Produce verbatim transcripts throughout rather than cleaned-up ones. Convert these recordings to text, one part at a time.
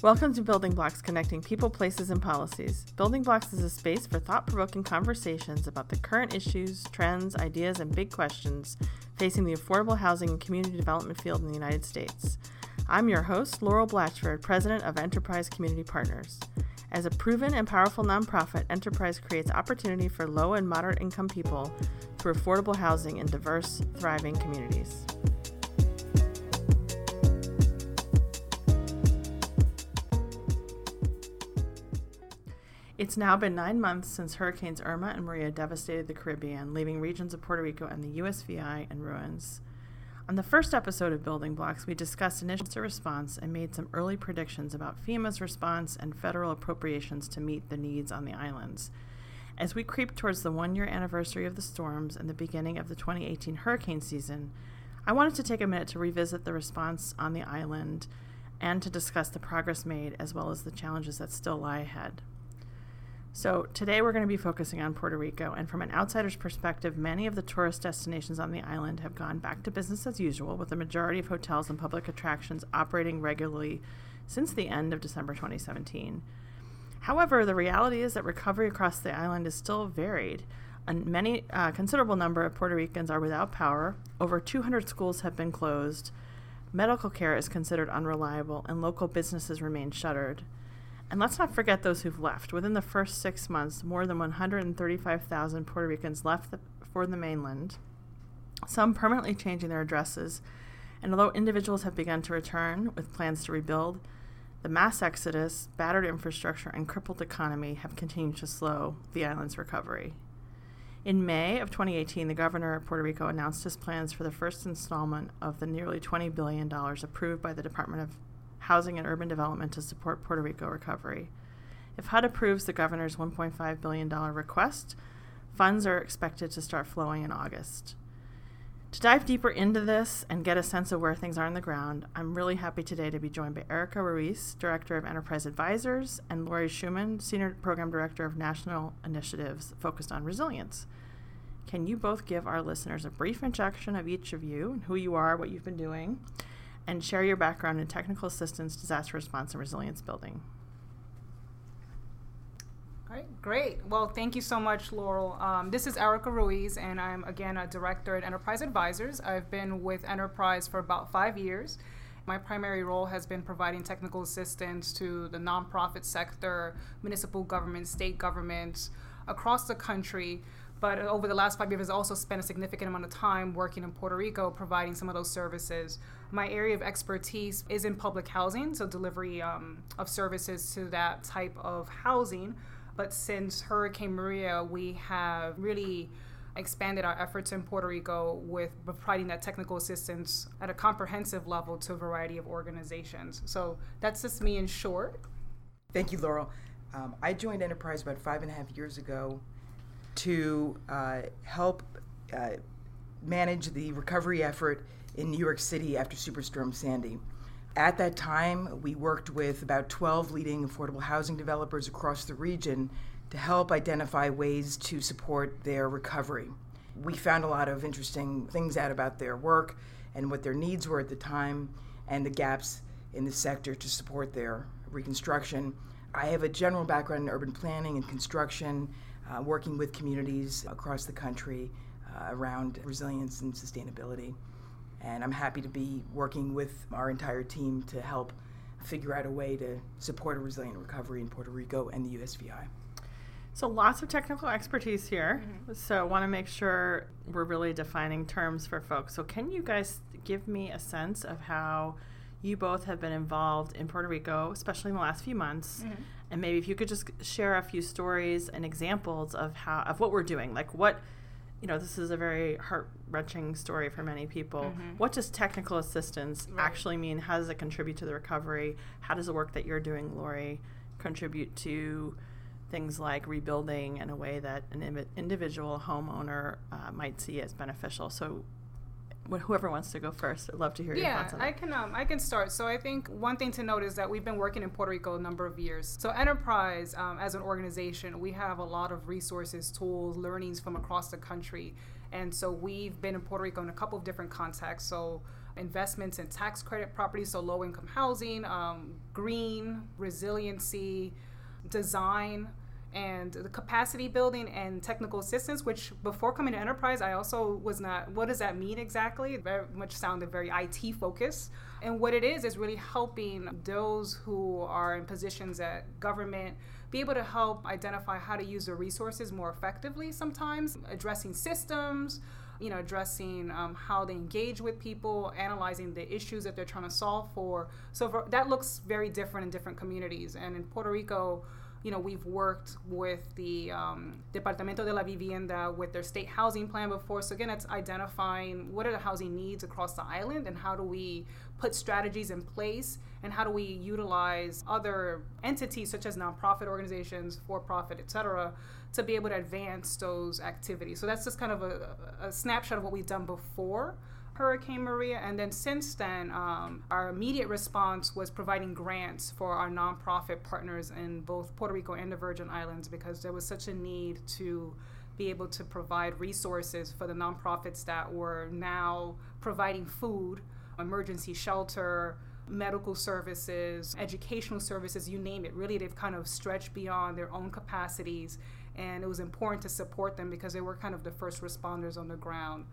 Welcome to Building Blocks, connecting people, places, and policies. Building Blocks is a space for thought-provoking conversations about the current issues, trends, ideas, and big questions facing the affordable housing and community development field in the United States. I'm your host, Laurel Blatchford, president of Enterprise Community Partners. As a proven and powerful nonprofit, Enterprise creates opportunity for low and moderate income people through affordable housing in diverse, thriving communities. It's now been nine months since Hurricanes Irma and Maria devastated the Caribbean, leaving regions of Puerto Rico and the U S V I in ruins. On the first episode of Building Blocks, we discussed initial response and made some early predictions about FEMA's response and federal appropriations to meet the needs on the islands. As we creep towards the one-year anniversary of the storms and the beginning of the twenty eighteen hurricane season, I wanted to take a minute to revisit the response on the island and to discuss the progress made as well as the challenges that still lie ahead. So today we're going to be focusing on Puerto Rico, and from an outsider's perspective, many of the tourist destinations on the island have gone back to business as usual, with the majority of hotels and public attractions operating regularly since the end of December twenty seventeen. However, the reality is that recovery across the island is still varied. A many, uh, considerable number of Puerto Ricans are without power, over two hundred schools have been closed, medical care is considered unreliable, and local businesses remain shuttered. And let's not forget those who've left. Within the first six months, more than one hundred thirty-five thousand Puerto Ricans left the, for the mainland, some permanently changing their addresses. And although individuals have begun to return with plans to rebuild, the mass exodus, battered infrastructure, and crippled economy have continued to slow the island's recovery. In May of twenty eighteen, the governor of Puerto Rico announced his plans for the first installment of the nearly twenty billion dollars approved by the Department of Housing and Urban Development to support Puerto Rico recovery. If H U D approves the governor's one point five billion dollars request, funds are expected to start flowing in August. To dive deeper into this and get a sense of where things are on the ground, I'm really happy today to be joined by Erica Ruiz, Director of Enterprise Advisors, and Laurie Schoeman, Senior Program Director of National Initiatives focused on resilience. Can you both give our listeners a brief introduction of each of you, who you are, what you've been doing, and share your background in technical assistance, disaster response, and resilience building? All right, great. Well, thank you so much, Laurel. Um, this is Erica Ruiz, and I'm, again, a director at Enterprise Advisors. I've been with Enterprise for about five years. My primary role has been providing technical assistance to the nonprofit sector, municipal governments, state governments across the country. But over the last five years, I've also spent a significant amount of time working in Puerto Rico, providing some of those services. My area of expertise is in public housing, so delivery um, of services to that type of housing. But since Hurricane Maria, we have really expanded our efforts in Puerto Rico with providing that technical assistance at a comprehensive level to a variety of organizations. So that's just me in short. Thank you, Laurel. Um, I joined Enterprise about five and a half years ago to uh, help uh, manage the recovery effort in New York City after Superstorm Sandy. At that time, we worked with about twelve leading affordable housing developers across the region to help identify ways to support their recovery. We found a lot of interesting things out about their work and what their needs were at the time and the gaps in the sector to support their reconstruction. I have a general background in urban planning and construction, Uh, working with communities across the country uh, around resilience and sustainability. And I'm happy to be working with our entire team to help figure out a way to support a resilient recovery in Puerto Rico and the U S V I. So lots of technical expertise here. Mm-hmm. So I want to make sure we're really defining terms for folks. So can you guys give me a sense of how you both have been involved in Puerto Rico, especially in the last few months? Mm-hmm. And maybe if you could just share a few stories and examples of how of what we're doing, like what, you know, this is a very heart-wrenching story for many people. Mm-hmm. What does technical assistance right. actually mean? How does it contribute to the recovery? How does the work that you're doing, Laurie, contribute to things like rebuilding in a way that an im- individual homeowner uh, might see as beneficial? So whoever wants to go first, I'd love to hear yeah, your thoughts on that. Yeah, I can, um, I can start. So I think one thing to note is that we've been working in Puerto Rico a number of years. So Enterprise, um, as an organization, we have a lot of resources, tools, learnings from across the country. And so we've been in Puerto Rico in a couple of different contexts. So investments in tax credit properties, so low-income housing, um, green, resiliency, design, and the capacity building and technical assistance, which before coming to Enterprise, I also was not, what does that mean exactly? It very much sounded very I T focused. And what it is, is really helping those who are in positions at government be able to help identify how to use the resources more effectively sometimes, addressing systems, you know, addressing um, how they engage with people, analyzing the issues that they're trying to solve for. So for, that looks very different in different communities. And in Puerto Rico, you know, we've worked with the um, Departamento de la Vivienda with their state housing plan before. So again, it's identifying what are the housing needs across the island and how do we put strategies in place and how do we utilize other entities such as nonprofit organizations, for-profit, et cetera, to be able to advance those activities. So that's just kind of a, a snapshot of what we've done before Hurricane Maria. And then since then, um, our immediate response was providing grants for our nonprofit partners in both Puerto Rico and the Virgin Islands, because there was such a need to be able to provide resources for the nonprofits that were now providing food, emergency shelter, medical services, educational services, you name it. Really, they've kind of stretched beyond their own capacities, and it was important to support them because they were kind of the first responders on the ground.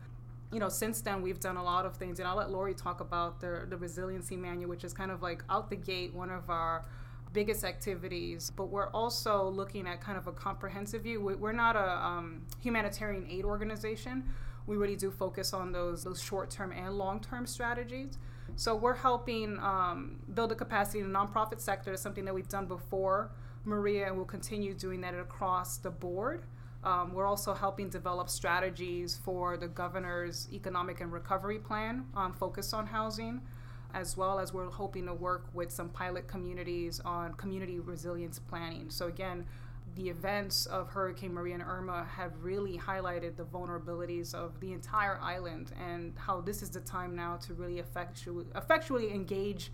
You know, since then, we've done a lot of things, and I'll let Laurie talk about the, the resiliency manual, which is kind of like out the gate, one of our biggest activities. But we're also looking at kind of a comprehensive view. We're not a um, humanitarian aid organization. We really do focus on those those short-term and long-term strategies. So we're helping um, build a capacity in the nonprofit sector. It's something that we've done before Maria, and we'll continue doing that across the board. Um, we're also helping develop strategies for the governor's economic and recovery plan um, focused on housing, as well as we're hoping to work with some pilot communities on community resilience planning. So again, the events of Hurricane Maria and Irma have really highlighted the vulnerabilities of the entire island and how this is the time now to really effectu- effectually engage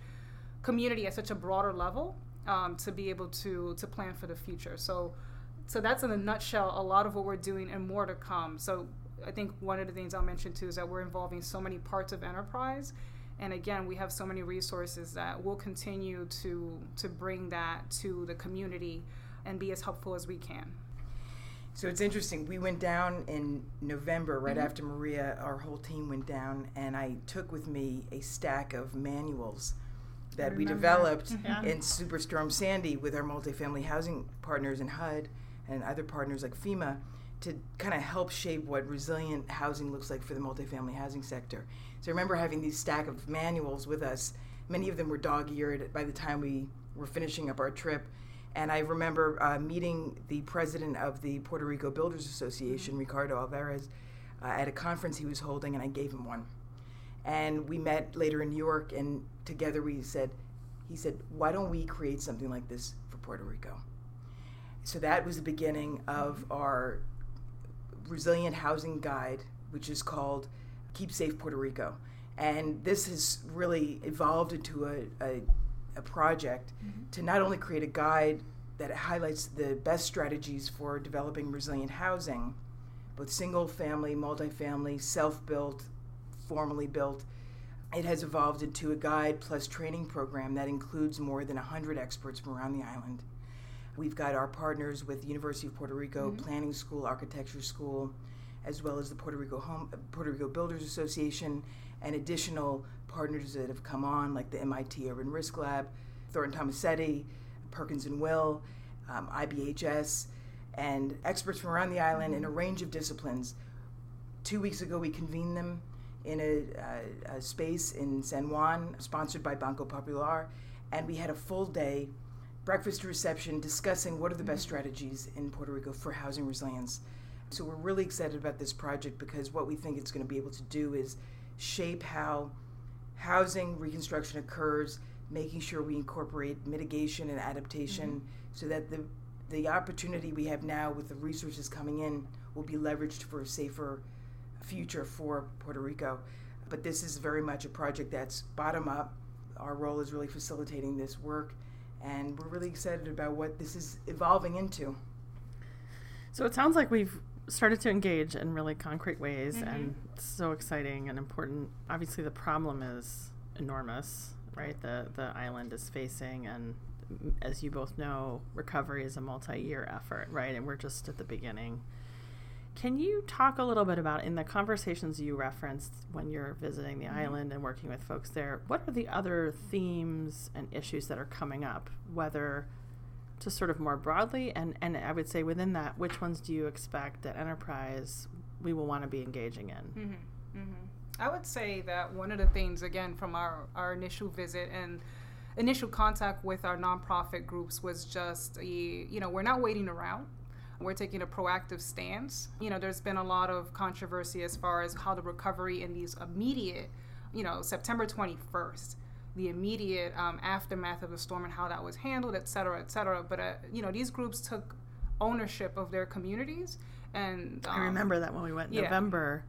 community at such a broader level um, to be able to, to plan for the future. So. So that's in a nutshell a lot of what we're doing, and more to come. So I think one of the things I'll mention too is that we're involving so many parts of Enterprise. And again, we have so many resources that we'll continue to to bring that to the community and be as helpful as we can. So it's interesting. We went down in November, right mm-hmm. after Maria, our whole team went down, and I took with me a stack of manuals that we developed yeah. in Superstorm Sandy with our multifamily housing partners in H U D. And other partners like FEMA to kind of help shape what resilient housing looks like for the multifamily housing sector. So I remember having these stack of manuals with us. Many of them were dog-eared by the time we were finishing up our trip. And I remember uh, meeting the president of the Puerto Rico Builders Association, mm-hmm. Ricardo Alvarez, uh, at a conference he was holding, and I gave him one. And we met later in New York, and together we said, he said, why don't we create something like this for Puerto Rico? So that was the beginning of our resilient housing guide, which is called Keep Safe Puerto Rico. And this has really evolved into a, a, a project mm-hmm. to not only create a guide that highlights the best strategies for developing resilient housing, both single family, multifamily, self-built, formally built, it has evolved into a guide plus training program that includes more than one hundred experts from around the island. We've got our partners with the University of Puerto Rico, mm-hmm. Planning School, Architecture School, as well as the Puerto Rico Home, Puerto Rico Builders Association, and additional partners that have come on, like the M I T Urban Risk Lab, Thornton Tomasetti, Perkins and Will, um, I B H S, and experts from around the island in a range of disciplines. Two weeks ago, we convened them in a, uh, a space in San Juan, sponsored by Banco Popular, and we had a full day breakfast reception discussing what are the best strategies in Puerto Rico for housing resilience. So we're really excited about this project because what we think it's going to be able to do is shape how housing reconstruction occurs, making sure we incorporate mitigation and adaptation mm-hmm. so that the the opportunity we have now with the resources coming in will be leveraged for a safer future for Puerto Rico. But this is very much a project that's bottom up. Our role is really facilitating this work. And we're really excited about what this is evolving into. So it sounds like we've started to engage in really concrete ways, mm-hmm. and it's so exciting and important. Obviously, the problem is enormous, right? The the island is facing, and as you both know, recovery is a multi-year effort, right? And we're just at the beginning. Can you talk a little bit about, in the conversations you referenced when you're visiting the mm-hmm. island and working with folks there, what are the other themes and issues that are coming up, whether just sort of more broadly, and, and I would say within that, which ones do you expect at Enterprise we will want to be engaging in? Mm-hmm. Mm-hmm. I would say that one of the things, again, from our, our initial visit and initial contact with our nonprofit groups was just, a, you know, we're not waiting around. We're taking a proactive stance. You know, there's been a lot of controversy as far as how the recovery in these immediate, you know, September twenty-first, the immediate um, aftermath of the storm and how that was handled, et cetera, et cetera. But, uh, you know, these groups took ownership of their communities. And um, I remember that when we went in yeah. November,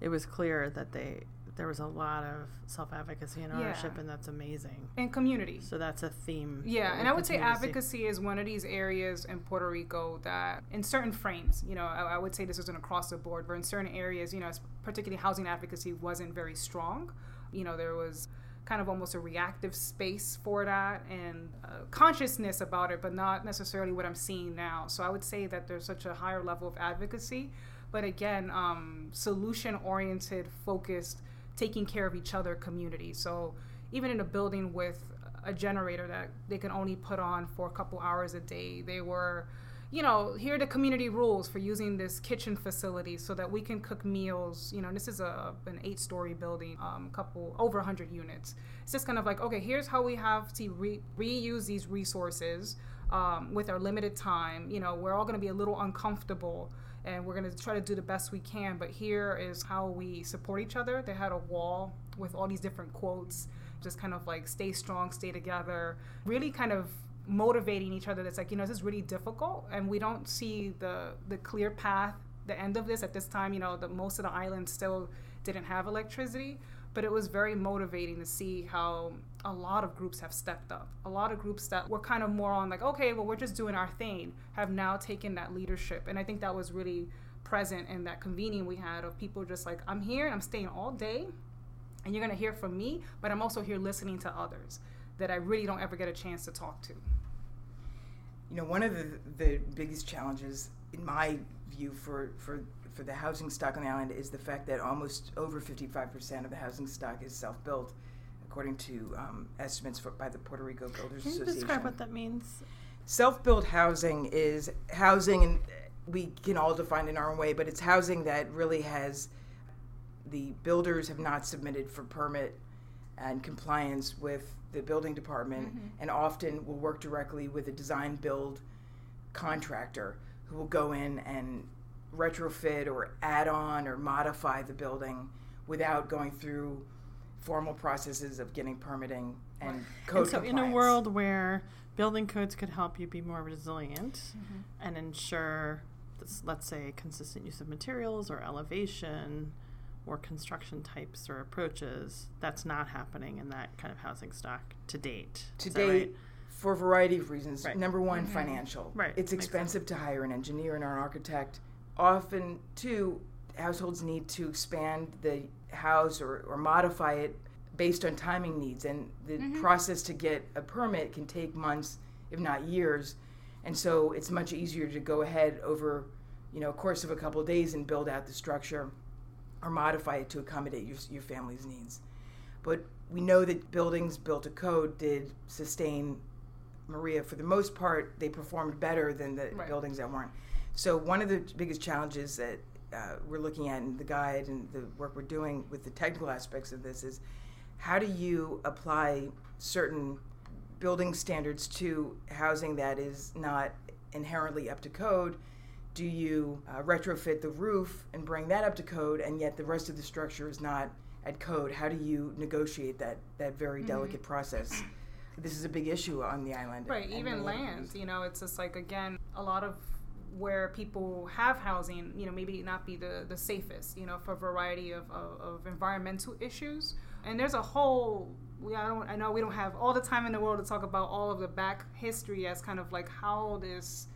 it was clear that they there was a lot of self-advocacy and ownership, yeah. and that's amazing. And community. So that's a theme. Yeah, and I would say advocacy is one of these areas in Puerto Rico that, in certain frames, you know, I, I would say this isn't across the board, but in certain areas, you know, particularly housing advocacy wasn't very strong. You know, there was kind of almost a reactive space for that and uh, consciousness about it, but not necessarily what I'm seeing now. So I would say that there's such a higher level of advocacy, but again, um, solution-oriented, focused, taking care of each other community. So even in a building with a generator that they can only put on for a couple hours a day, they were, you know, here are the community rules for using this kitchen facility so that we can cook meals. You know, this is a an eight-story building, um, couple over one hundred units. It's just kind of like, okay, here's how we have to re- reuse these resources um, with our limited time. You know, we're all going to be a little uncomfortable, and we're going to try to do the best we can, but here is how we support each other. They had a wall with all these different quotes, just kind of like, stay strong, stay together, really kind of motivating each other. That's like, you know, this is really difficult, and we don't see the, the clear path, the end of this. At this time, you know, the, most of the island still didn't have electricity, but it was very motivating to see how a lot of groups have stepped up. A lot of groups that were kind of more on like, okay, well, we're just doing our thing, have now taken that leadership. And I think that was really present in that convening we had of people just like, I'm here and I'm staying all day and you're going to hear from me, but I'm also here listening to others that I really don't ever get a chance to talk to. You know, one of the, the biggest challenges, in my view, for, for for the housing stock on the island is the fact that almost over fifty-five percent of the housing stock is self-built, according to um, estimates for, by the Puerto Rico Builders Association. Can you describe what that means? Self-built housing is housing, and we can all define it in our own way, but it's housing that really has, the builders have not submitted for permit and compliance with the building department, mm-hmm. and often will work directly with a design build contractor who will go in and retrofit or add on or modify the building without going through formal processes of getting permitting and code and so compliance. In a world where building codes could help you be more resilient, mm-hmm. and ensure this, let's say, consistent use of materials or elevation or construction types or approaches, that's not happening in that kind of housing stock to date. To date, right? For a variety of reasons. Right. Number one, mm-hmm. financial. Right. It's expensive to hire an engineer and an architect. Often, too, households need to expand the house or, or modify it based on timing needs. And the mm-hmm. process to get a permit can take months, if not years. And so it's much easier to go ahead over, you know, a course of a couple of days and build out the structure or modify it to accommodate your, your family's needs. But we know that buildings built to code did sustain Maria. For the most part, they performed better than the right. buildings that weren't. So one of the biggest challenges that uh, we're looking at in the guide and the work we're doing with the technical aspects of this is, how do you apply certain building standards to housing that is not inherently up to code? Do you uh, retrofit the roof and bring that up to code, and yet the rest of the structure is not at code? How do you negotiate that, that very mm-hmm. delicate process? This is a big issue on the island. Right, and even land, you know, it's just like, again, a lot of where people have housing, you know, maybe not be the, the safest, you know, for a variety of, of, of environmental issues. And there's a whole, we, I, don't, I know we don't have all the time in the world to talk about all of the back history as kind of like how this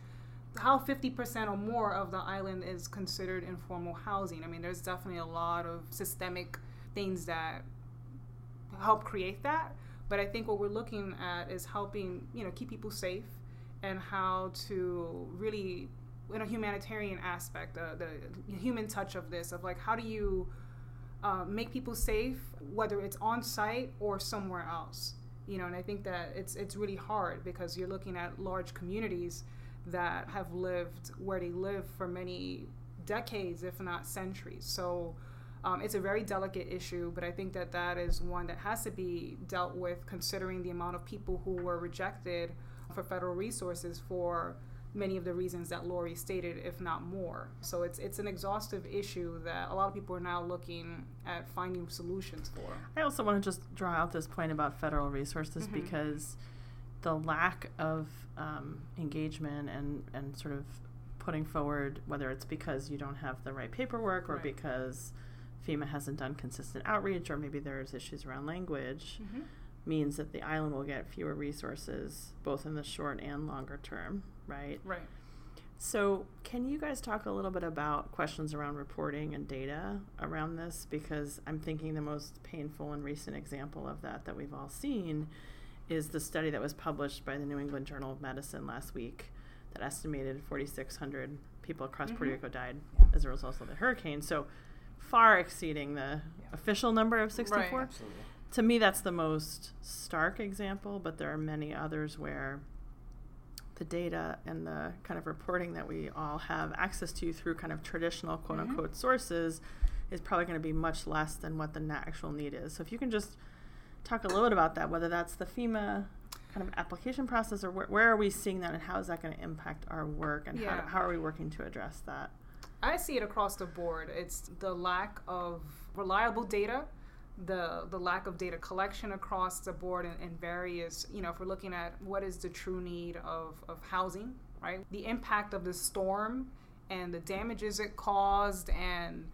how fifty percent or more of the island is considered informal housing. I mean, there's definitely a lot of systemic things that help create that. But I think what we're looking at is helping, you know, keep people safe and how to really, in a humanitarian aspect, uh, the human touch of this, of like, how do you uh, make people safe, whether it's on site or somewhere else? You know, and I think that it's it's really hard because you're looking at large communities that have lived where they live for many decades, if not centuries. So um, it's a very delicate issue, but I think that that is one that has to be dealt with considering the amount of people who were rejected for federal resources for many of the reasons that Laurie stated, if not more. So it's it's an exhaustive issue that a lot of people are now looking at finding solutions for. I also want to just draw out this point about federal resources, mm-hmm. because the lack of um, engagement and, and sort of putting forward, whether it's because you don't have the right paperwork or right. because FEMA hasn't done consistent outreach or maybe there's issues around language, mm-hmm. means that the island will get fewer resources both in the short and longer term, right? Right. So can you guys talk a little bit about questions around reporting and data around this? Because I'm thinking the most painful and recent example of that that we've all seen is the study that was published by the New England Journal of Medicine last week that estimated four thousand six hundred people across mm-hmm. Puerto Rico died yeah. as a result of the hurricane, so far exceeding the yeah. official number of sixty-four. Right, to me, that's the most stark example, but there are many others where the data and the kind of reporting that we all have access to through kind of traditional quote-unquote mm-hmm. sources is probably going to be much less than what the actual need is. So if you can just talk a little bit about that, whether that's the FEMA kind of application process or wh- where are we seeing that and how is that going to impact our work and yeah. how, how are we working to address that? I see it across the board. It's the lack of reliable data, the the lack of data collection across the board and, and various, you know, if we're looking at what is the true need of, of housing, right? The impact of the storm and the damages it caused and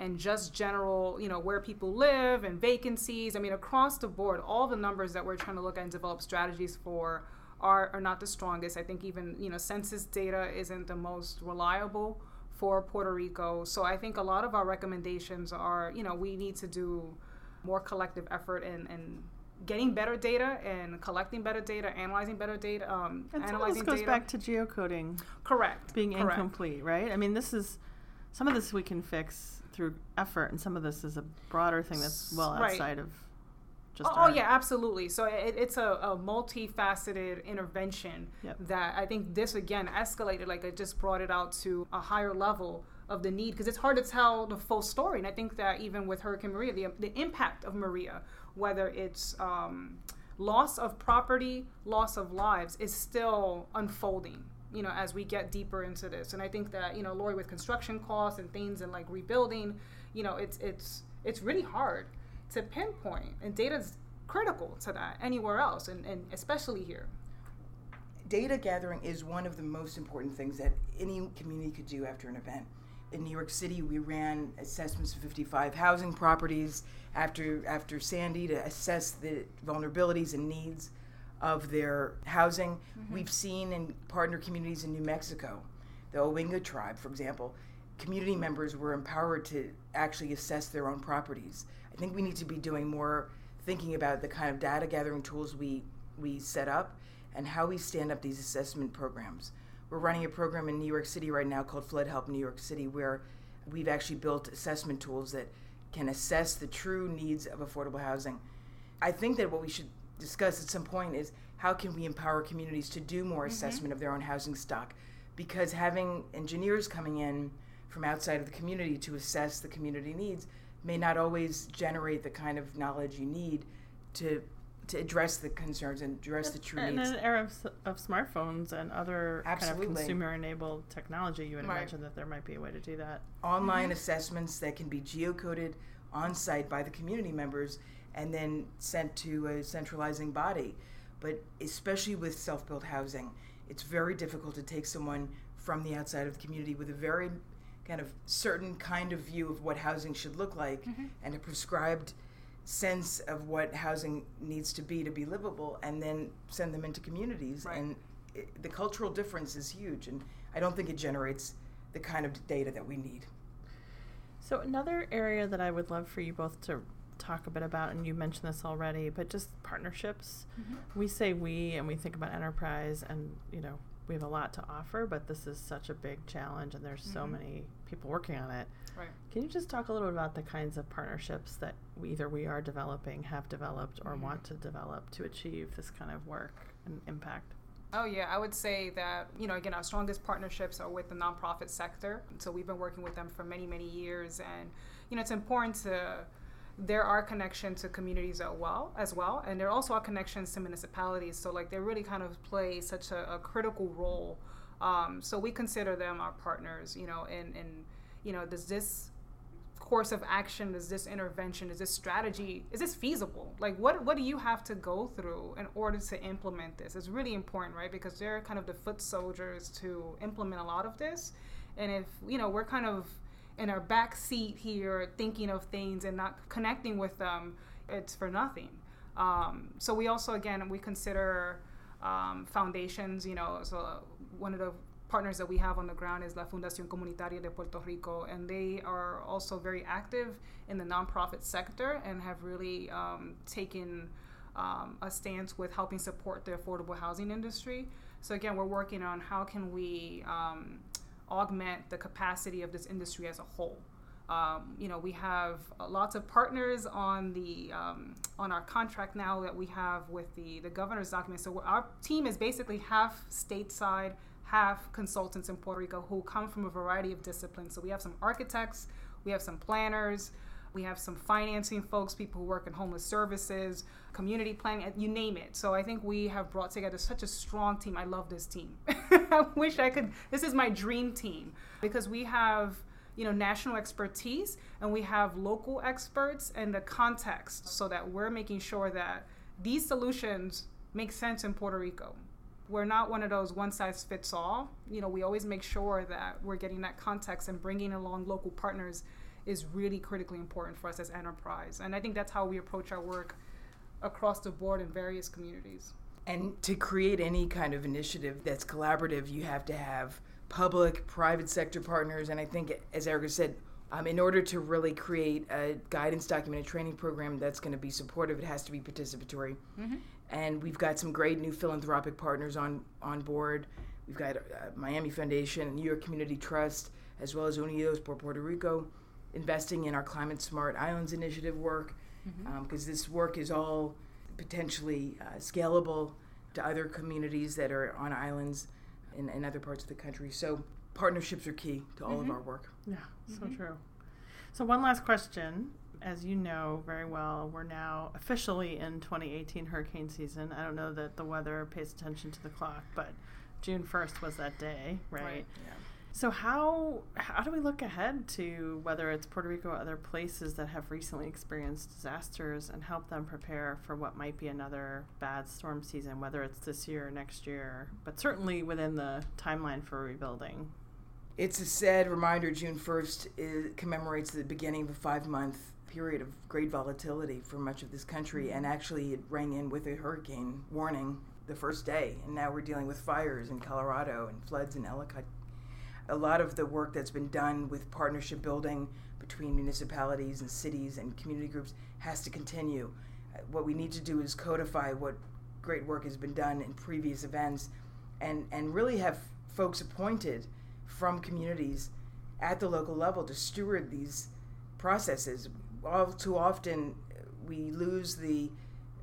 and just general, you know, where people live and vacancies. I mean, across the board, all the numbers that we're trying to look at and develop strategies for are, are not the strongest. I think even, you know, census data isn't the most reliable for Puerto Rico. So I think a lot of our recommendations are, you know, we need to do more collective effort in, in getting better data and collecting better data, analyzing better data, um, and analyzing data. And this goes back to geocoding. Correct. Being Correct. incomplete, right? I mean, this is, some of this we can fix through effort, and some of this is a broader thing that's well outside right. of just. Oh, oh yeah, absolutely. So it, it's a, a multifaceted intervention yep. that I think this again escalated, like I just brought it out to a higher level of the need because it's hard to tell the full story. And I think that even with Hurricane Maria, the the impact of Maria, whether it's um, loss of property, loss of lives, is still unfolding, you know, as we get deeper into this. And I think that, you know, Laurie, with construction costs and things and like rebuilding, you know, it's it's it's really hard to pinpoint, and data's critical to that anywhere else, and, and especially here. Data gathering is one of the most important things that any community could do after an event. In New York City, we ran assessments of fifty-five housing properties after after Sandy to assess the vulnerabilities and needs of their housing. Mm-hmm. We've seen in partner communities in New Mexico, the Owinga tribe, for example, community members were empowered to actually assess their own properties. I think we need to be doing more thinking about the kind of data gathering tools we, we set up and how we stand up these assessment programs. We're running a program in New York City right now called Flood Help New York City, where we've actually built assessment tools that can assess the true needs of affordable housing. I think that what we should discuss at some point is how can we empower communities to do more mm-hmm. assessment of their own housing stock, because having engineers coming in from outside of the community to assess the community needs may not always generate the kind of knowledge you need to to address the concerns and address the true and needs. In an era of, of smartphones and other Absolutely. kind of consumer-enabled technology, you would right. imagine that there might be a way to do that. Online mm-hmm. assessments that can be geocoded on-site by the community members and then sent to a centralizing body. But especially with self-built housing, it's very difficult to take someone from the outside of the community with a very kind of certain kind of view of what housing should look like mm-hmm. and a prescribed sense of what housing needs to be to be livable, and then send them into communities. Right. And it, the cultural difference is huge. And I don't think it generates the kind of data that we need. So another area that I would love for you both to talk a bit about, and you mentioned this already, but just partnerships. Mm-hmm. We say we, and we think about enterprise, and you know, we have a lot to offer, but this is such a big challenge, and there's mm-hmm. so many people working on it. Right. Can you just talk a little bit about the kinds of partnerships that we, either we are developing, have developed, or mm-hmm. want to develop to achieve this kind of work and impact? Oh, yeah. I would say that, you know, again, our strongest partnerships are with the nonprofit sector. So we've been working with them for many, many years. And, you know, it's important to, there are connections to communities as well, as well. And there also are connections to municipalities. So, like, they really kind of play such a, a critical role. Um, so we consider them our partners, you know, and, and, you know, does this course of action, is this intervention, is this strategy, is this feasible? Like, what what do you have to go through in order to implement this? It's really important, right? Because they're kind of the foot soldiers to implement a lot of this. And if, you know, we're kind of in our back seat here thinking of things and not connecting with them, it's for nothing. Um, so we also, again, we consider um, foundations, you know, so one of the partners that we have on the ground is La Fundación Comunitaria de Puerto Rico, and they are also very active in the nonprofit sector and have really um, taken um, a stance with helping support the affordable housing industry. So again, we're working on how can we um, augment the capacity of this industry as a whole. Um, you know, we have lots of partners on the um, on our contract now that we have with the, the governor's document. So our team is basically half stateside, have consultants in Puerto Rico who come from a variety of disciplines. So we have some architects, we have some planners, we have some financing folks, people who work in homeless services, community planning, you name it. So I think we have brought together such a strong team. I love this team. I wish I could, this is my dream team, because we have, you know, national expertise and we have local experts and the context, so that we're making sure that these solutions make sense in Puerto Rico. We're not one of those one-size-fits-all. You know, we always make sure that we're getting that context, and bringing along local partners is really critically important for us as enterprise. And I think that's how we approach our work across the board in various communities. And to create any kind of initiative that's collaborative, you have to have public, private sector partners. And I think, as Erica said, um, in order to really create a guidance document, a training program that's going to be supportive, it has to be participatory. Mm-hmm. And we've got some great new philanthropic partners on, on board. We've got uh, Miami Foundation, New York Community Trust, as well as Unidos por Puerto Rico, investing in our Climate Smart Islands Initiative work, because mm-hmm. um, this work is all potentially uh, scalable to other communities that are on islands in, in other parts of the country. So partnerships are key to all mm-hmm. of our work. Yeah, so mm-hmm. true. So one last question. As you know very well, we're now officially in twenty eighteen hurricane season. I don't know that the weather pays attention to the clock, but June first was that day, right? Right. Yeah. So how how do we look ahead to whether it's Puerto Rico or other places that have recently experienced disasters, and help them prepare for what might be another bad storm season, whether it's this year or next year, but certainly within the timeline for rebuilding? It's a sad reminder, June first is, commemorates the beginning of a five-month period of great volatility for much of this country, and actually it rang in with a hurricane warning the first day, and now we're dealing with fires in Colorado and floods in Ellicott. A lot of the work that's been done with partnership building between municipalities and cities and community groups has to continue. What we need to do is codify what great work has been done in previous events, and, and really have folks appointed from communities at the local level to steward these processes. All too often, we lose the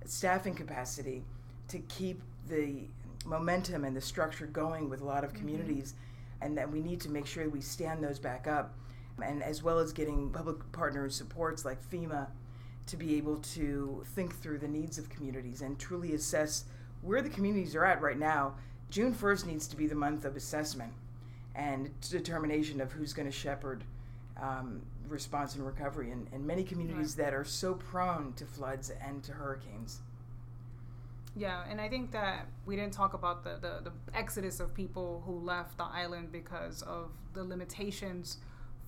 staffing capacity to keep the momentum and the structure going with a lot of communities, mm-hmm. and that we need to make sure we stand those back up, and as well as getting public partner supports like FEMA to be able to think through the needs of communities and truly assess where the communities are at right now. June first needs to be the month of assessment and determination of who's going to shepherd Um, response and recovery in, in many communities right. that are so prone to floods and to hurricanes. Yeah, and I think that we didn't talk about the, the, the exodus of people who left the island because of the limitations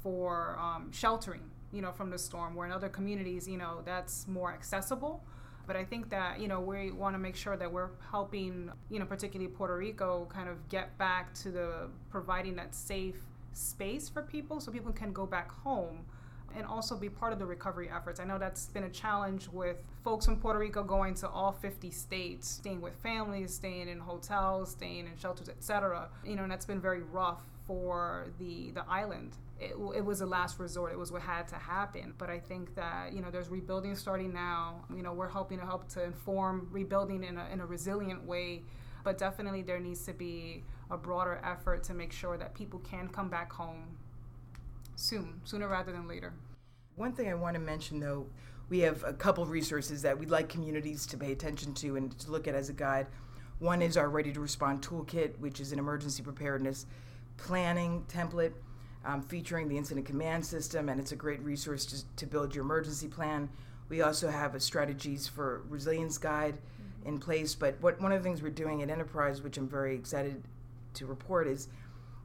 for um, sheltering, you know, from the storm, where in other communities, you know, that's more accessible. But I think that, you know, we want to make sure that we're helping, you know, particularly Puerto Rico kind of get back to the providing that safe space for people so people can go back home and also be part of the recovery efforts. I know that's been a challenge with folks from Puerto Rico going to all fifty states, staying with families, staying in hotels, staying in shelters, et cetera. You know, and that's been very rough for the, the island. It, it was a last resort. It was what had to happen. But I think that, you know, there's rebuilding starting now. You know, we're hoping to help to inform rebuilding in a, in a resilient way. But definitely there needs to be a broader effort to make sure that people can come back home soon, sooner rather than later. One thing I want to mention, though, we have a couple of resources that we'd like communities to pay attention to and to look at as a guide. One is our Ready to Respond toolkit, which is an emergency preparedness planning template um, featuring the incident command system, and it's a great resource to, to build your emergency plan. We also have a strategies for resilience guide mm-hmm. in place, but what one of the things we're doing at Enterprise, which I'm very excited to report, is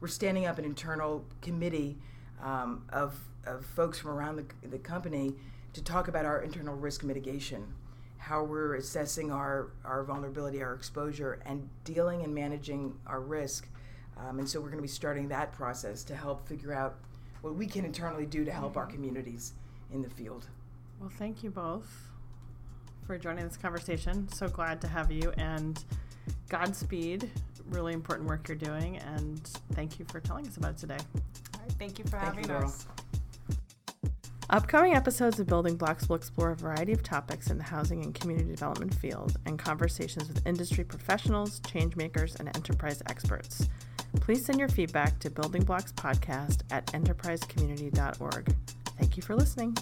we're standing up an internal committee um, of, of folks from around the, the company to talk about our internal risk mitigation, how we're assessing our, our vulnerability, our exposure, and dealing and managing our risk. Um, and so we're going to be starting that process to help figure out what we can internally do to help our communities in the field. Well, thank you both for joining this conversation. So glad to have you, and Godspeed. Really important work you're doing, and thank you for telling us about it today. All right, thank you for thank having you, us. Upcoming episodes of Building Blocks will explore a variety of topics in the housing and community development field and conversations with industry professionals, change makers, and enterprise experts. Please send your feedback to buildingblockspodcast at enterprise community dot org. Thank you for listening.